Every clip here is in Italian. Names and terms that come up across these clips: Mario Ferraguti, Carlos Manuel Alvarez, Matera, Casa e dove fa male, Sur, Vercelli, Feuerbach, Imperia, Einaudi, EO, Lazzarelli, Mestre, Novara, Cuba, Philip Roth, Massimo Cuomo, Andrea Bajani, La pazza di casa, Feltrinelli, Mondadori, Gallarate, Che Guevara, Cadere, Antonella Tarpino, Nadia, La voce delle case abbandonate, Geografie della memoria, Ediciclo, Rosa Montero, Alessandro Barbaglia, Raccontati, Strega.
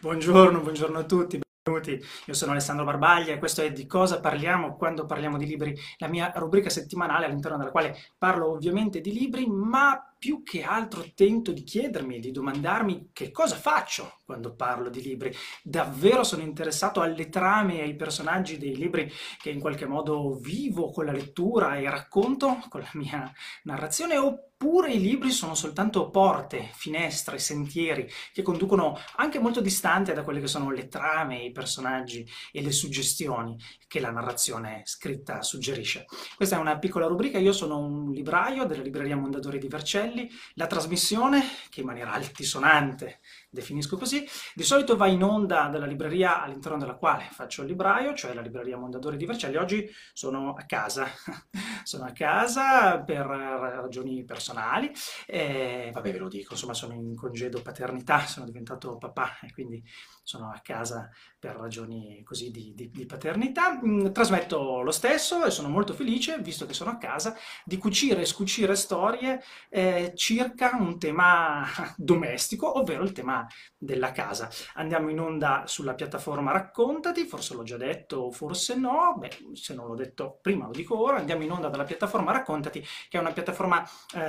Buongiorno a tutti, benvenuti. Io sono Alessandro Barbaglia e questo è Di cosa parliamo quando parliamo di libri, la mia rubrica settimanale all'interno della quale parlo ovviamente di libri, ma più che altro tento di chiedermi, di domandarmi che cosa faccio quando parlo di libri. Davvero sono interessato alle trame e ai personaggi dei libri che in qualche modo vivo con la lettura e racconto con la mia narrazione, oppure i libri sono soltanto porte, finestre, sentieri che conducono anche molto distante da quelle che sono le trame, i personaggi e le suggestioni che la narrazione scritta suggerisce. Questa è una piccola rubrica, io sono un libraio della libreria Mondadori di Vercelli. La trasmissione, che in maniera altisonante definisco così, di solito va in onda dalla libreria all'interno della quale faccio il libraio, cioè la libreria Mondadori di Vercelli. Oggi sono a casa, per ragioni personali, vabbè ve lo dico, insomma sono in congedo paternità, sono diventato papà e quindi sono a casa per ragioni così di paternità. Trasmetto lo stesso e sono molto felice, visto che sono a casa, di cucire e scucire storie circa un tema domestico, ovvero il tema della casa. Andiamo in onda sulla piattaforma Raccontati, forse l'ho già detto, forse no, beh, se non l'ho detto prima lo dico ora. Andiamo in onda dalla piattaforma Raccontati, che è una piattaforma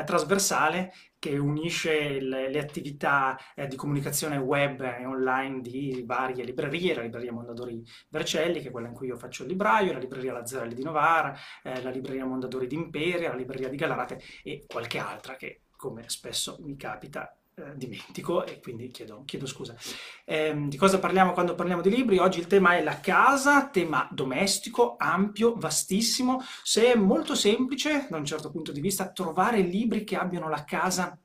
trasversale che unisce le attività di comunicazione web e online di varie librerie, la libreria Mondadori Vercelli, che è quella in cui io faccio il libraio, la libreria Lazzarelli di Novara, la libreria Mondadori di Imperia, la libreria di Gallarate e qualche altra che, come spesso mi capita, dimentico e quindi chiedo scusa. Di cosa parliamo quando parliamo di libri? Oggi il tema è la casa, tema domestico, ampio, vastissimo. Se è molto semplice, da un certo punto di vista, trovare libri che abbiano la casa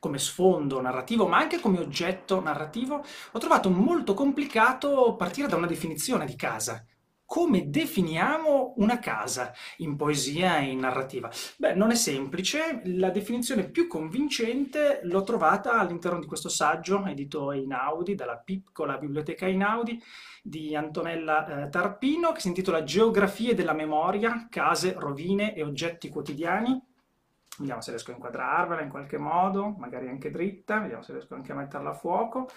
come sfondo narrativo, ma anche come oggetto narrativo, ho trovato molto complicato partire da una definizione di casa. Come definiamo una casa in poesia e in narrativa? Beh, non è semplice, la definizione più convincente l'ho trovata all'interno di questo saggio edito Einaudi, dalla piccola biblioteca Einaudi, di Antonella Tarpino, che si intitola Geografie della memoria, case, rovine e oggetti quotidiani. Vediamo se riesco a inquadrarvela in qualche modo, magari anche dritta, vediamo se riesco anche a metterla a fuoco.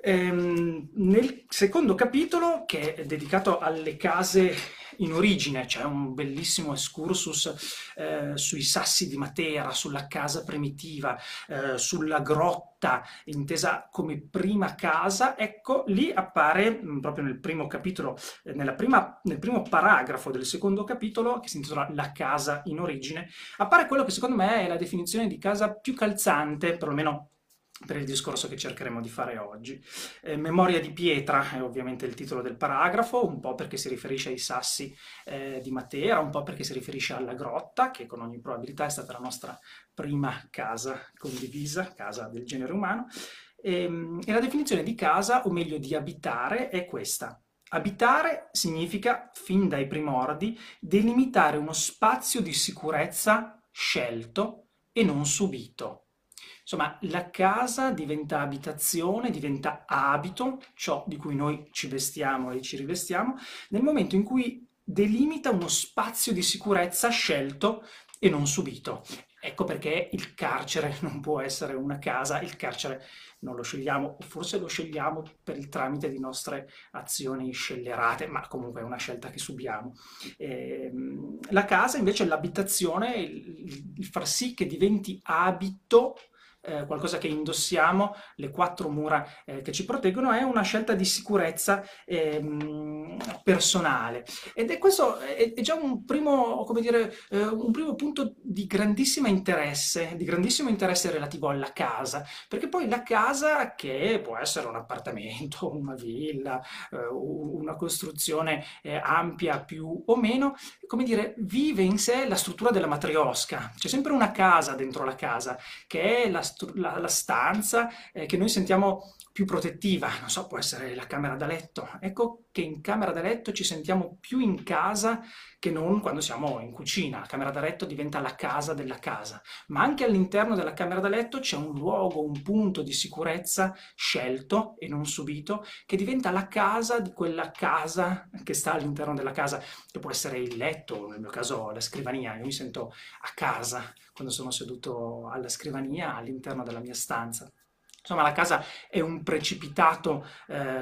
Nel secondo capitolo, che è dedicato alle case in origine, c'è un bellissimo excursus sui sassi di Matera, sulla casa primitiva, sulla grotta intesa come prima casa. Ecco, lì appare proprio nel primo capitolo, nel primo paragrafo del secondo capitolo, che si intitola La casa in origine, appare quello che secondo me è la definizione di casa più calzante, perlomeno per il discorso che cercheremo di fare oggi. Memoria di pietra è ovviamente il titolo del paragrafo, un po' perché si riferisce ai sassi di Matera, un po' perché si riferisce alla grotta, che con ogni probabilità è stata la nostra prima casa condivisa, casa del genere umano. E la definizione di casa, o meglio di abitare, è questa. Abitare significa, fin dai primordi, delimitare uno spazio di sicurezza scelto e non subito. Insomma, la casa diventa abitazione, diventa abito, ciò di cui noi ci vestiamo e ci rivestiamo, nel momento in cui delimita uno spazio di sicurezza scelto e non subito. Ecco perché il carcere non può essere una casa, il carcere non lo scegliamo, o forse lo scegliamo per il tramite di nostre azioni scellerate, ma comunque è una scelta che subiamo. La casa invece è l'abitazione, il far sì che diventi abito, qualcosa che indossiamo, le quattro mura che ci proteggono, è una scelta di sicurezza personale. Ed è questo è già un primo, come dire, un primo punto di grandissimo interesse, relativo alla casa, perché poi la casa, che può essere un appartamento, una villa, una costruzione ampia più o meno, come dire, vive in sé la struttura della matriosca. C'è sempre una casa dentro la casa, che è la stanza che noi sentiamo più protettiva, non so, può essere la camera da letto. Ecco che in camera da letto ci sentiamo più in casa che non quando siamo in cucina. La camera da letto diventa la casa della casa, ma anche all'interno della camera da letto c'è un luogo, un punto di sicurezza scelto e non subito, che diventa la casa di quella casa che sta all'interno della casa, che può essere il letto, nel mio caso la scrivania. Io mi sento a casa quando sono seduto alla scrivania all'interno della mia stanza. Insomma, la casa è un precipitato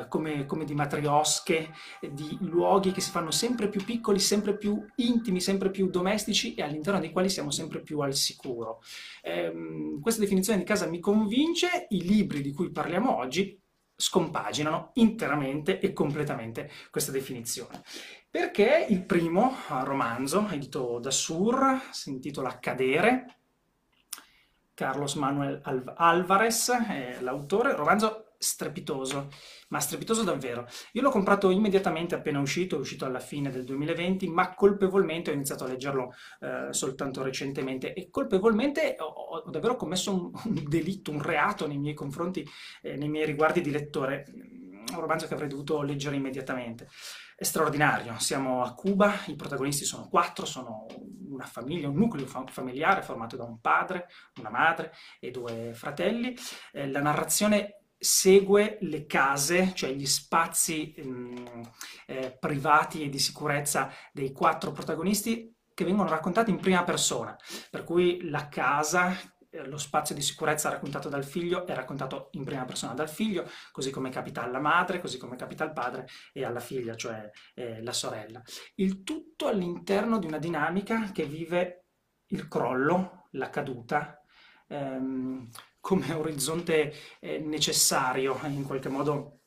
come di matriosche, di luoghi che si fanno sempre più piccoli, sempre più intimi, sempre più domestici e all'interno dei quali siamo sempre più al sicuro. Questa definizione di casa mi convince, i libri di cui parliamo oggi scompaginano interamente e completamente questa definizione. Perché il primo romanzo, edito da Sur, si intitola Cadere, Carlos Manuel Alvarez è l'autore, romanzo strepitoso, ma strepitoso davvero. Io l'ho comprato immediatamente appena uscito, è uscito alla fine del 2020, ma colpevolmente ho iniziato a leggerlo soltanto recentemente e colpevolmente ho davvero commesso un delitto, un reato nei miei confronti, nei miei riguardi di lettore, un romanzo che avrei dovuto leggere immediatamente. È straordinario, siamo a Cuba, i protagonisti sono quattro, sono una famiglia, un nucleo familiare formato da un padre, una madre e due fratelli. La narrazione segue le case, cioè gli spazi privati e di sicurezza dei quattro protagonisti che vengono raccontati in prima persona, per cui la casa, lo spazio di sicurezza raccontato dal figlio è raccontato in prima persona dal figlio, così come capita alla madre, così come capita al padre e alla figlia, cioè la sorella. Il tutto all'interno di una dinamica che vive il crollo, la caduta, come orizzonte necessario, in qualche modo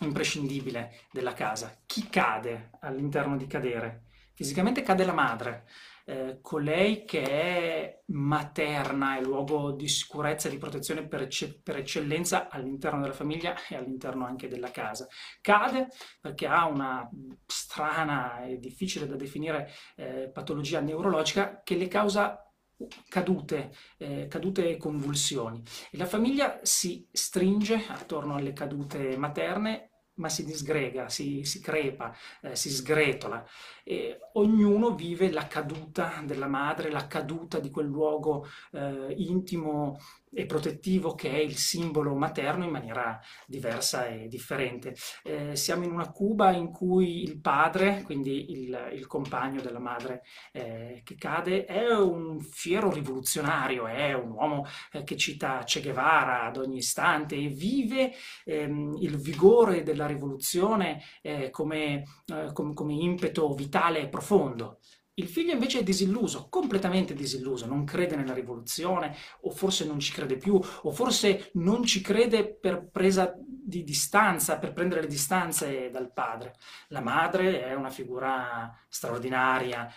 imprescindibile, della casa. Chi cade all'interno di Cadere? Fisicamente cade la madre, colei che è materna, è luogo di sicurezza e di protezione per eccellenza all'interno della famiglia e all'interno anche della casa. Cade perché ha una strana e difficile da definire patologia neurologica che le causa cadute e convulsioni. E la famiglia si stringe attorno alle cadute materne, ma si disgrega, si crepa, si sgretola. E ognuno vive la caduta della madre, la caduta di quel luogo intimo e protettivo che è il simbolo materno in maniera diversa e differente. Siamo in una Cuba in cui il padre, quindi il compagno della madre che cade, è un fiero rivoluzionario, è un uomo che cita Che Guevara ad ogni istante e vive il vigore della rivoluzione come impeto vitale e profondo. Il figlio invece è disilluso, completamente disilluso, non crede nella rivoluzione, o forse non ci crede più, o forse non ci crede per presa di distanza, per prendere le distanze dal padre. La madre è una figura straordinaria,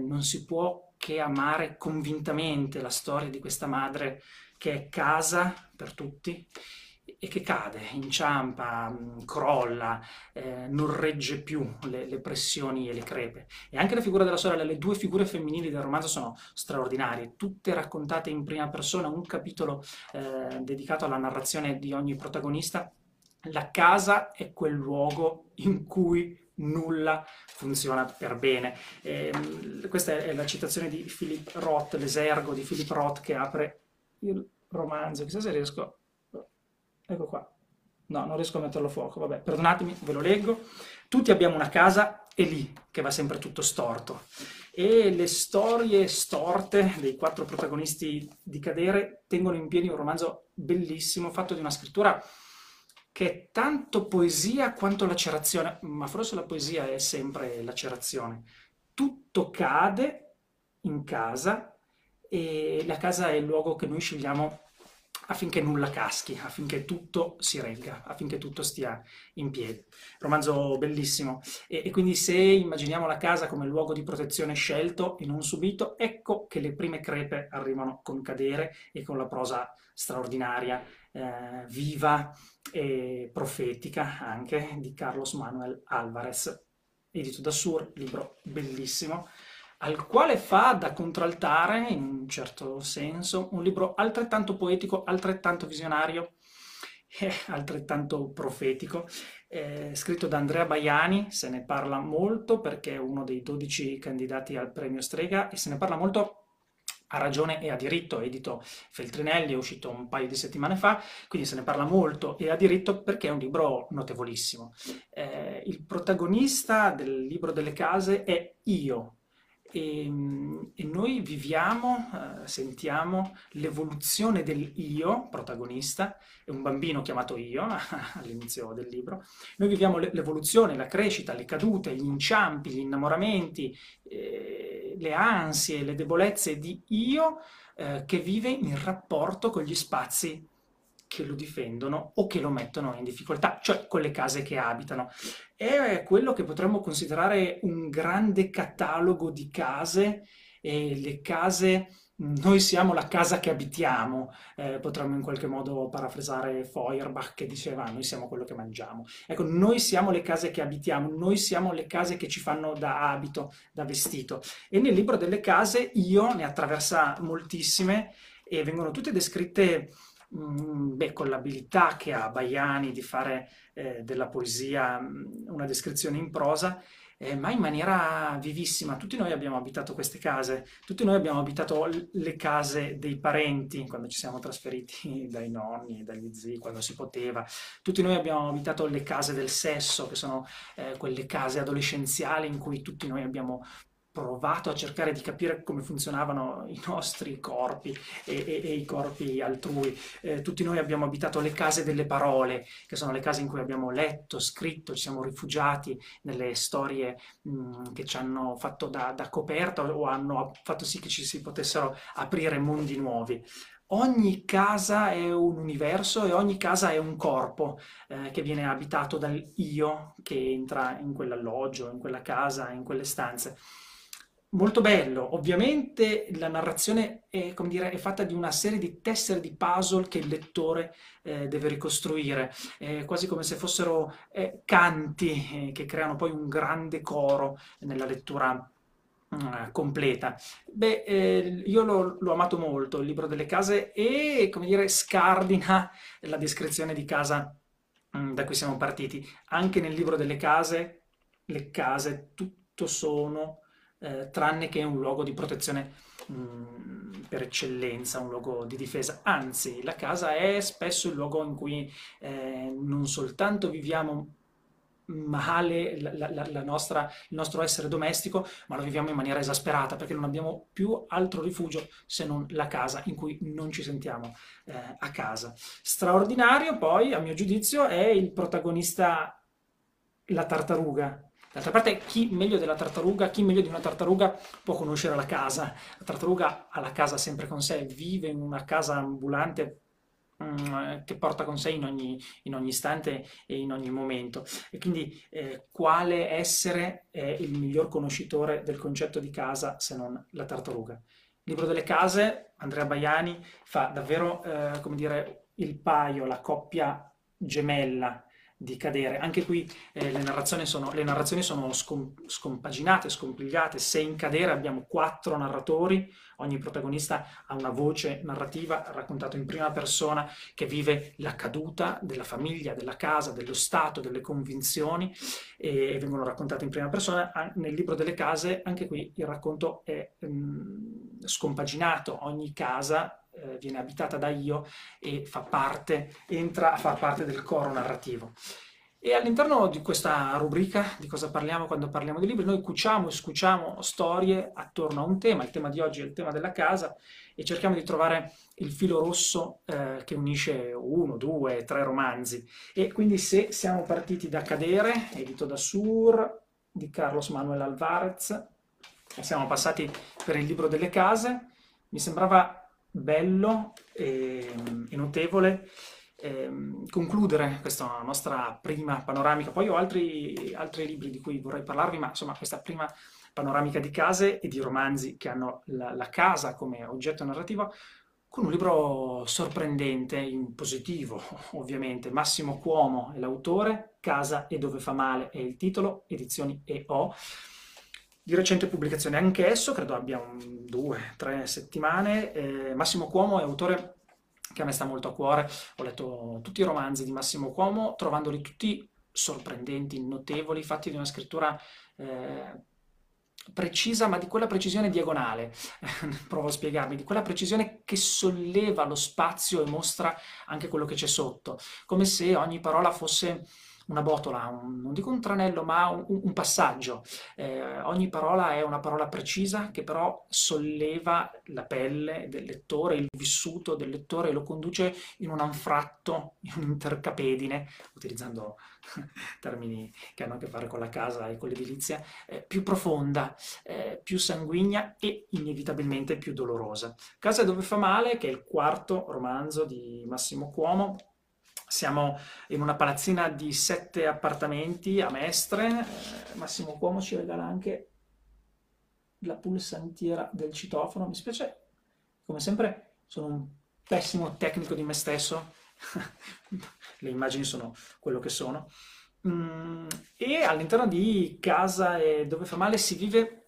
non si può che amare convintamente la storia di questa madre che è casa per tutti e che cade, inciampa, crolla, non regge più le pressioni e le crepe. E anche la figura della sorella, le due figure femminili del romanzo sono straordinarie, tutte raccontate in prima persona, un capitolo dedicato alla narrazione di ogni protagonista. La casa è quel luogo in cui nulla funziona per bene. Questa è la citazione di Philip Roth, l'esergo di Philip Roth che apre il romanzo. Chissà se riesco... Ecco qua. No, non riesco a metterlo a fuoco, vabbè, perdonatemi, ve lo leggo. Tutti abbiamo una casa, è lì che va sempre tutto storto. E le storie storte dei quattro protagonisti di Cadere tengono in piedi un romanzo bellissimo, fatto di una scrittura che è tanto poesia quanto lacerazione, ma forse la poesia è sempre lacerazione. Tutto cade in casa e la casa è il luogo che noi scegliamo affinché nulla caschi, affinché tutto si regga, affinché tutto stia in piedi. Romanzo bellissimo. E quindi se immaginiamo la casa come luogo di protezione scelto e non subito, ecco che le prime crepe arrivano con Cadere e con la prosa straordinaria, viva e profetica anche, di Carlos Manuel Alvarez, edito da Sur, libro bellissimo, al quale fa da contraltare, in un certo senso, un libro altrettanto poetico, altrettanto visionario e altrettanto profetico, scritto da Andrea Bajani. Se ne parla molto perché è uno dei 12 candidati al premio Strega e se ne parla molto a ragione e a diritto, edito Feltrinelli, è uscito un paio di settimane fa, quindi se ne parla molto e a diritto perché è un libro notevolissimo. Il protagonista del libro delle case è Io, E noi viviamo, sentiamo l'evoluzione dell'io protagonista, è un bambino chiamato io all'inizio del libro, noi viviamo l'evoluzione, la crescita, le cadute, gli inciampi, gli innamoramenti, le ansie, le debolezze di io che vive in rapporto con gli spazi che lo difendono o che lo mettono in difficoltà, cioè con le case che abitano. È quello che potremmo considerare un grande catalogo di case, e le case, noi siamo la casa che abitiamo, potremmo in qualche modo parafrasare Feuerbach che diceva noi siamo quello che mangiamo. Ecco, noi siamo le case che abitiamo, noi siamo le case che ci fanno da abito, da vestito. E nel libro delle case io ne attraversa moltissime e vengono tutte descritte con l'abilità che ha Bajani di fare della poesia una descrizione in prosa, ma in maniera vivissima. Tutti noi abbiamo abitato queste case, tutti noi abbiamo abitato le case dei parenti, quando ci siamo trasferiti dai nonni, dagli zii, quando si poteva. Tutti noi abbiamo abitato le case del sesso, che sono quelle case adolescenziali in cui tutti noi abbiamo provato a cercare di capire come funzionavano i nostri corpi e i corpi altrui. Tutti noi abbiamo abitato le case delle parole, che sono le case in cui abbiamo letto, scritto, ci siamo rifugiati nelle storie che ci hanno fatto da coperta o hanno fatto sì che ci si potessero aprire mondi nuovi. Ogni casa è un universo e ogni casa è un corpo che viene abitato dal io che entra in quell'alloggio, in quella casa, in quelle stanze. Molto bello, ovviamente la narrazione è, come dire, è fatta di una serie di tessere di puzzle che il lettore deve ricostruire, quasi come se fossero canti che creano poi un grande coro nella lettura completa. Beh, io l'ho amato molto, il libro delle case, e, come dire, scardina la descrizione di casa da cui siamo partiti. Anche nel libro delle case, le case tutto sono tranne che un luogo di protezione per eccellenza, un luogo di difesa. Anzi, la casa è spesso il luogo in cui non soltanto viviamo male il nostro essere domestico, ma lo viviamo in maniera esasperata, perché non abbiamo più altro rifugio se non la casa, in cui non ci sentiamo a casa. Straordinario poi, a mio giudizio, è il protagonista, la tartaruga. D'altra parte, chi meglio della tartaruga, chi meglio di una tartaruga può conoscere la casa. La tartaruga ha la casa sempre con sé, vive in una casa ambulante che porta con sé in ogni istante e in ogni momento. E quindi quale essere è il miglior conoscitore del concetto di casa se non la tartaruga? Il libro delle case, Andrea Bajani, fa davvero, come dire, il paio, la coppia gemella di Cadere. Anche qui le narrazioni sono scompaginate, scompigliate. Se in Cadere abbiamo 4 narratori, ogni protagonista ha una voce narrativa raccontata in prima persona che vive la caduta della famiglia, della casa, dello stato, delle convinzioni, e vengono raccontate in prima persona. Nel libro delle case, anche qui il racconto è scompaginato, ogni casa viene abitata da io e entra a far parte del coro narrativo. E all'interno di questa rubrica, di cosa parliamo quando parliamo di libri, noi cuciamo e scuciamo storie attorno a un tema. Il tema di oggi è il tema della casa, e cerchiamo di trovare il filo rosso che unisce 1, 2, 3 romanzi. E quindi, se siamo partiti da Cadere, edito da Sur, di Carlos Manuel Alvarez, e siamo passati per il libro delle case, mi sembrava bello e notevole concludere questa nostra prima panoramica. Poi ho altri libri di cui vorrei parlarvi, ma insomma questa prima panoramica di case e di romanzi che hanno la casa come oggetto narrativo, con un libro sorprendente, in positivo ovviamente. Massimo Cuomo è l'autore, Casa e dove fa male è il titolo, edizioni EO. Di recente pubblicazione anche esso, credo abbia 2-3 settimane. Massimo Cuomo è autore che a me sta molto a cuore. Ho letto tutti i romanzi di Massimo Cuomo, trovandoli tutti sorprendenti, notevoli, fatti di una scrittura precisa, ma di quella precisione diagonale, provo a spiegarmi, di quella precisione che solleva lo spazio e mostra anche quello che c'è sotto, come se ogni parola fosse una botola, non dico un tranello, ma un passaggio. Ogni parola è una parola precisa che però solleva la pelle del lettore, il vissuto del lettore, e lo conduce in un anfratto, in un'intercapedine, utilizzando termini che hanno a che fare con la casa e con l'edilizia, più profonda, più sanguigna e inevitabilmente più dolorosa. Casa e dove fa male, che è il quarto romanzo di Massimo Cuomo. Siamo in una palazzina di 7 appartamenti a Mestre. Massimo Cuomo ci regala anche la pulsantiera del citofono. Mi spiace, come sempre, sono un pessimo tecnico di me stesso. Le immagini sono quello che sono. E all'interno di Casa e dove fa male si vive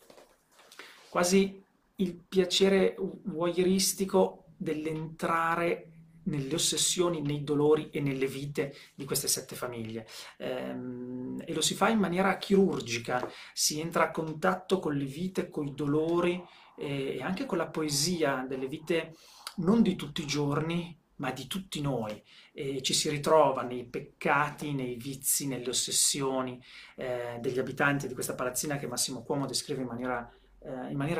quasi il piacere voyeuristico dell'entrare nelle ossessioni, nei dolori e nelle vite di queste 7 famiglie, e lo si fa in maniera chirurgica. Si entra a contatto con le vite, con i dolori e anche con la poesia delle vite non di tutti i giorni, ma di tutti noi, e ci si ritrova nei peccati, nei vizi, nelle ossessioni degli abitanti di questa palazzina che Massimo Cuomo descrive in maniera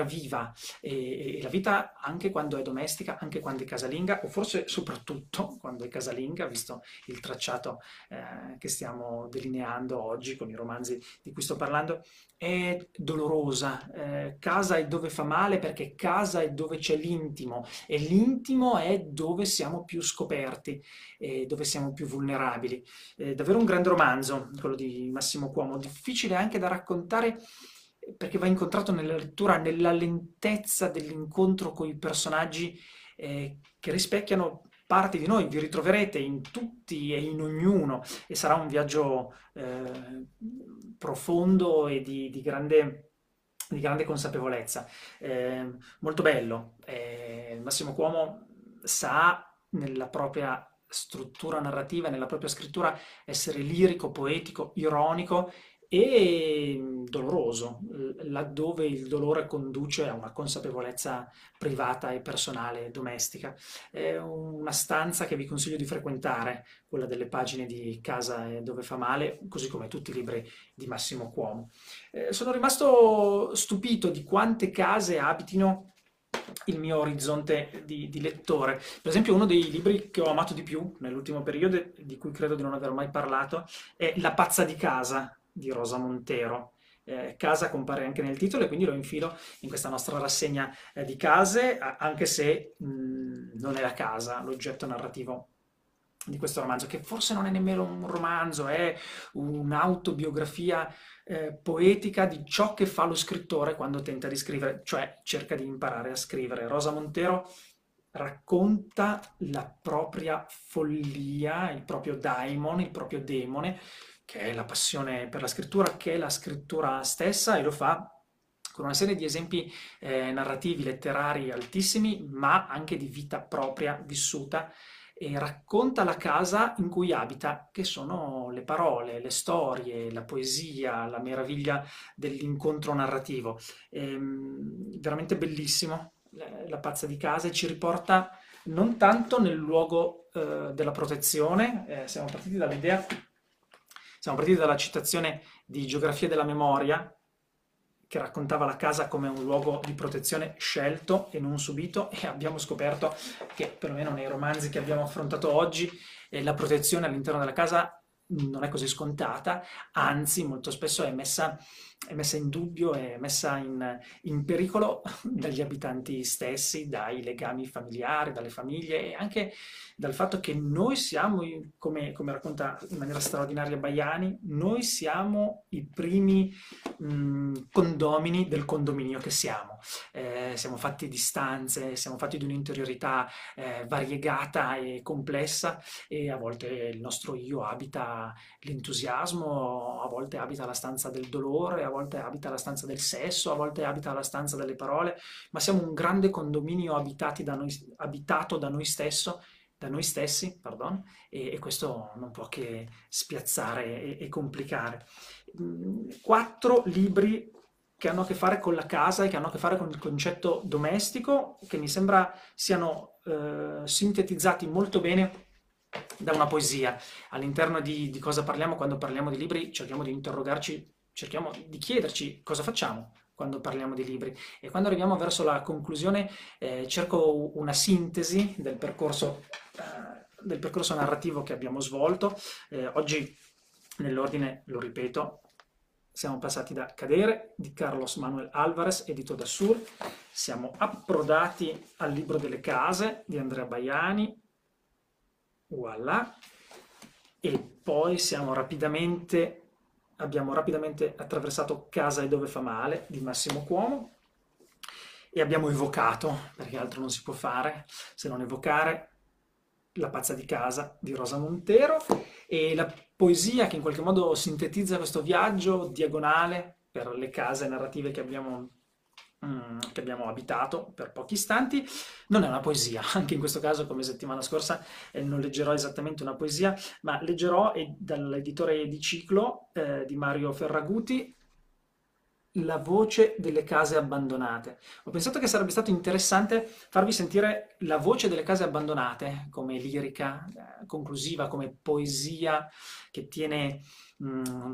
viva, e la vita anche quando è domestica, anche quando è casalinga, o forse soprattutto quando è casalinga, visto il tracciato che stiamo delineando oggi con i romanzi di cui sto parlando, è dolorosa. Casa è dove fa male perché casa è dove c'è l'intimo, e l'intimo è dove siamo più scoperti, dove siamo più vulnerabili. Davvero un grande romanzo, quello di Massimo Cuomo, difficile anche da raccontare, perché va incontrato nella lettura, nella lentezza dell'incontro con i personaggi che rispecchiano parte di noi. Vi ritroverete in tutti e in ognuno, e sarà un viaggio profondo e di grande consapevolezza. Molto bello. Massimo Cuomo sa, nella propria struttura narrativa, nella propria scrittura, essere lirico, poetico, ironico e doloroso, laddove il dolore conduce a una consapevolezza privata e personale, domestica. È una stanza che vi consiglio di frequentare, quella delle pagine di Casa e dove fa male, così come tutti i libri di Massimo Cuomo. Sono rimasto stupito di quante case abitino il mio orizzonte di lettore. Per esempio, uno dei libri che ho amato di più nell'ultimo periodo, di cui credo di non aver mai parlato, è La pazza di casa di Rosa Montero. Casa compare anche nel titolo, e quindi lo infilo in questa nostra rassegna di case, anche se non è la casa l'oggetto narrativo di questo romanzo, che forse non è nemmeno un romanzo, è un'autobiografia poetica di ciò che fa lo scrittore quando tenta di scrivere, cioè cerca di imparare a scrivere. Rosa Montero racconta la propria follia, il proprio daimon, il proprio demone, che è la passione per la scrittura, che è la scrittura stessa, e lo fa con una serie di esempi narrativi, letterari altissimi, ma anche di vita propria vissuta, e racconta la casa in cui abita, che sono le parole, le storie, la poesia, la meraviglia dell'incontro narrativo. Veramente bellissimo. La pazza di casa ci riporta non tanto nel luogo della protezione, siamo partiti dalla citazione di Geografie della memoria, che raccontava la casa come un luogo di protezione scelto e non subito, e abbiamo scoperto che, perlomeno nei romanzi che abbiamo affrontato oggi, la protezione all'interno della casa non è così scontata, anzi molto spesso è messa in dubbio, è messa in pericolo dagli abitanti stessi, dai legami familiari, dalle famiglie, e anche dal fatto che noi siamo, come racconta in maniera straordinaria Bajani, noi siamo i primi condomini del condominio che siamo. Siamo fatti di stanze, siamo fatti di un'interiorità variegata e complessa, e a volte il nostro io abita l'entusiasmo, a volte abita la stanza del dolore, a volte abita la stanza del sesso, a volte abita la stanza delle parole, ma siamo un grande condominio abitato da noi stessi, e questo non può che spiazzare e complicare. 4 libri che hanno a che fare con la casa e che hanno a che fare con il concetto domestico, che mi sembra siano sintetizzati molto bene da una poesia. All'interno di cosa parliamo quando parliamo di libri, cerchiamo di interrogarci, cerchiamo di chiederci cosa facciamo quando parliamo di libri. E quando arriviamo verso la conclusione cerco una sintesi del percorso narrativo che abbiamo svolto. Oggi, nell'ordine, lo ripeto, siamo passati da Cadere di Carlos Manuel Alvarez, edito da Sur, siamo approdati al libro delle case di Andrea Bajani, voilà, e poi abbiamo rapidamente attraversato Casa e dove fa male di Massimo Cuomo e abbiamo evocato, perché altro non si può fare se non evocare, La pazza di casa di Rosa Montero e la poesia che in qualche modo sintetizza questo viaggio diagonale per le case narrative che abbiamo abitato per pochi istanti. Non è una poesia, anche in questo caso, come settimana scorsa, non leggerò esattamente una poesia, ma leggerò dall'editore Ediciclo di Mario Ferraguti La voce delle case abbandonate. Ho pensato che sarebbe stato interessante farvi sentire la voce delle case abbandonate come lirica conclusiva, come poesia che tiene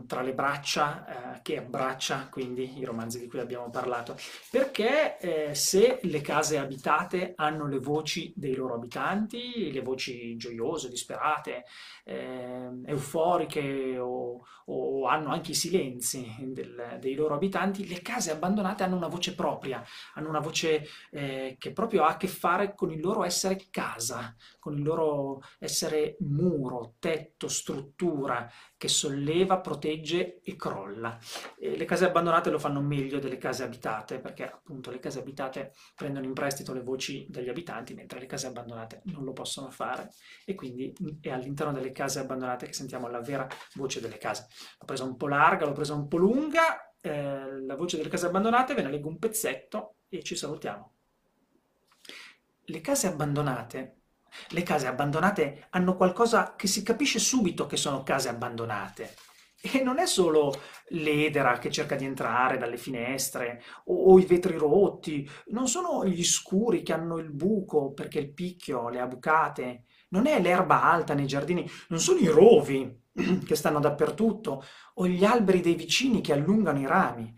tra le braccia, che abbraccia quindi i romanzi di cui abbiamo parlato. Perché se le case abitate hanno le voci dei loro abitanti, le voci gioiose, disperate, euforiche o hanno anche i silenzi dei loro abitanti, le case abbandonate hanno una voce propria, hanno una voce che proprio ha a che fare con il loro essere casa, con il loro essere muro, tetto, struttura, che solleva, protegge e crolla. Le case abbandonate lo fanno meglio delle case abitate, perché appunto le case abitate prendono in prestito le voci degli abitanti, mentre le case abbandonate non lo possono fare, e quindi è all'interno delle case abbandonate che sentiamo la vera voce delle case. L'ho presa un po' larga, l'ho presa un po' lunga, la voce delle case abbandonate, ve ne leggo un pezzetto e ci salutiamo. Le case abbandonate hanno qualcosa che si capisce subito che sono case abbandonate. E non è solo l'edera che cerca di entrare dalle finestre, o i vetri rotti, non sono gli scuri che hanno il buco perché il picchio le ha bucate, non è l'erba alta nei giardini, non sono i rovi che stanno dappertutto, o gli alberi dei vicini che allungano i rami.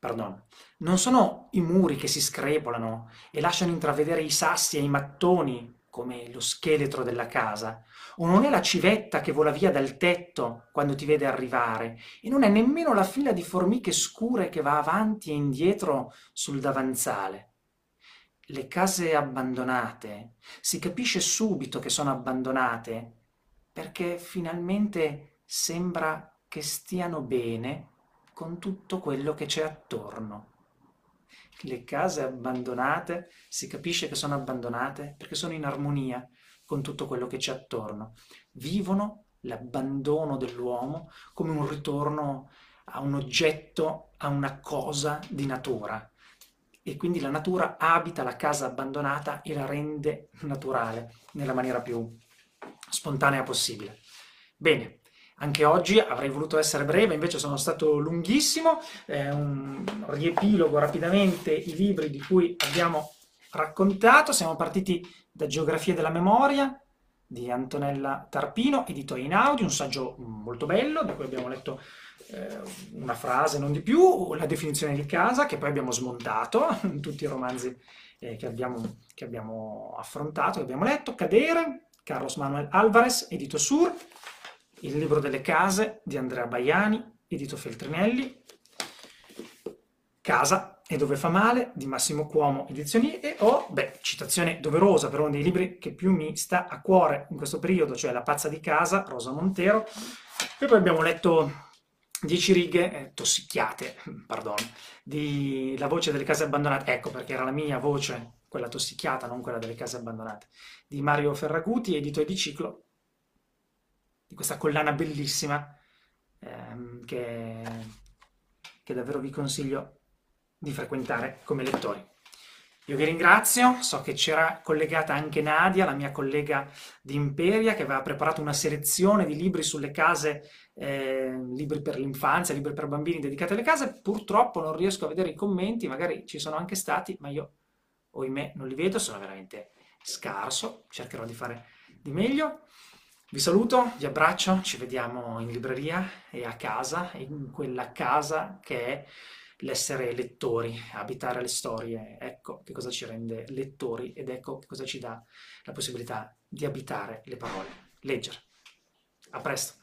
Pardon. Non sono i muri che si screpolano e lasciano intravedere i sassi e i mattoni come lo scheletro della casa, o non è la civetta che vola via dal tetto quando ti vede arrivare, e non è nemmeno la fila di formiche scure che va avanti e indietro sul davanzale. Le case abbandonate si capisce subito che sono abbandonate perché finalmente sembra che stiano bene con tutto quello che c'è attorno. Le case abbandonate si capisce che sono abbandonate perché sono in armonia con tutto quello che c'è attorno. Vivono l'abbandono dell'uomo come un ritorno a un oggetto, a una cosa di natura. E quindi la natura abita la casa abbandonata e la rende naturale nella maniera più spontanea possibile. Bene. Anche oggi avrei voluto essere breve, invece sono stato lunghissimo. Riepilogo rapidamente i libri di cui abbiamo raccontato. Siamo partiti da Geografie della memoria di Antonella Tarpino, edito Einaudi, un saggio molto bello, di cui abbiamo letto una frase, non di più, la definizione di casa, che poi abbiamo smontato in tutti i romanzi che abbiamo affrontato, che abbiamo letto. Cadere, Carlos Manuel Alvarez, edito Sur. Il libro delle case di Andrea Bajani, edito Feltrinelli. Casa e dove fa male di Massimo Cuomo, edizioni EO. Citazione doverosa per uno dei libri che più mi sta a cuore in questo periodo, cioè La pazza di casa, Rosa Montero. E poi abbiamo letto 10 righe tossicchiate, pardon, di La voce delle case abbandonate. Ecco perché era la mia voce, quella tossicchiata, non quella delle case abbandonate, di Mario Ferraguti, edito Ediciclo. Di questa collana bellissima che davvero vi consiglio di frequentare come lettori. Io vi ringrazio, so che c'era collegata anche Nadia, la mia collega di Imperia, che aveva preparato una selezione di libri sulle case, libri per l'infanzia, libri per bambini dedicati alle case. Purtroppo non riesco a vedere i commenti, magari ci sono anche stati, ma io, ohimè, non li vedo, sono veramente scarso, cercherò di fare di meglio. Vi saluto, vi abbraccio, ci vediamo in libreria e a casa, in quella casa che è l'essere lettori, abitare le storie, ecco che cosa ci rende lettori ed ecco che cosa ci dà la possibilità di abitare le parole, leggere. A presto!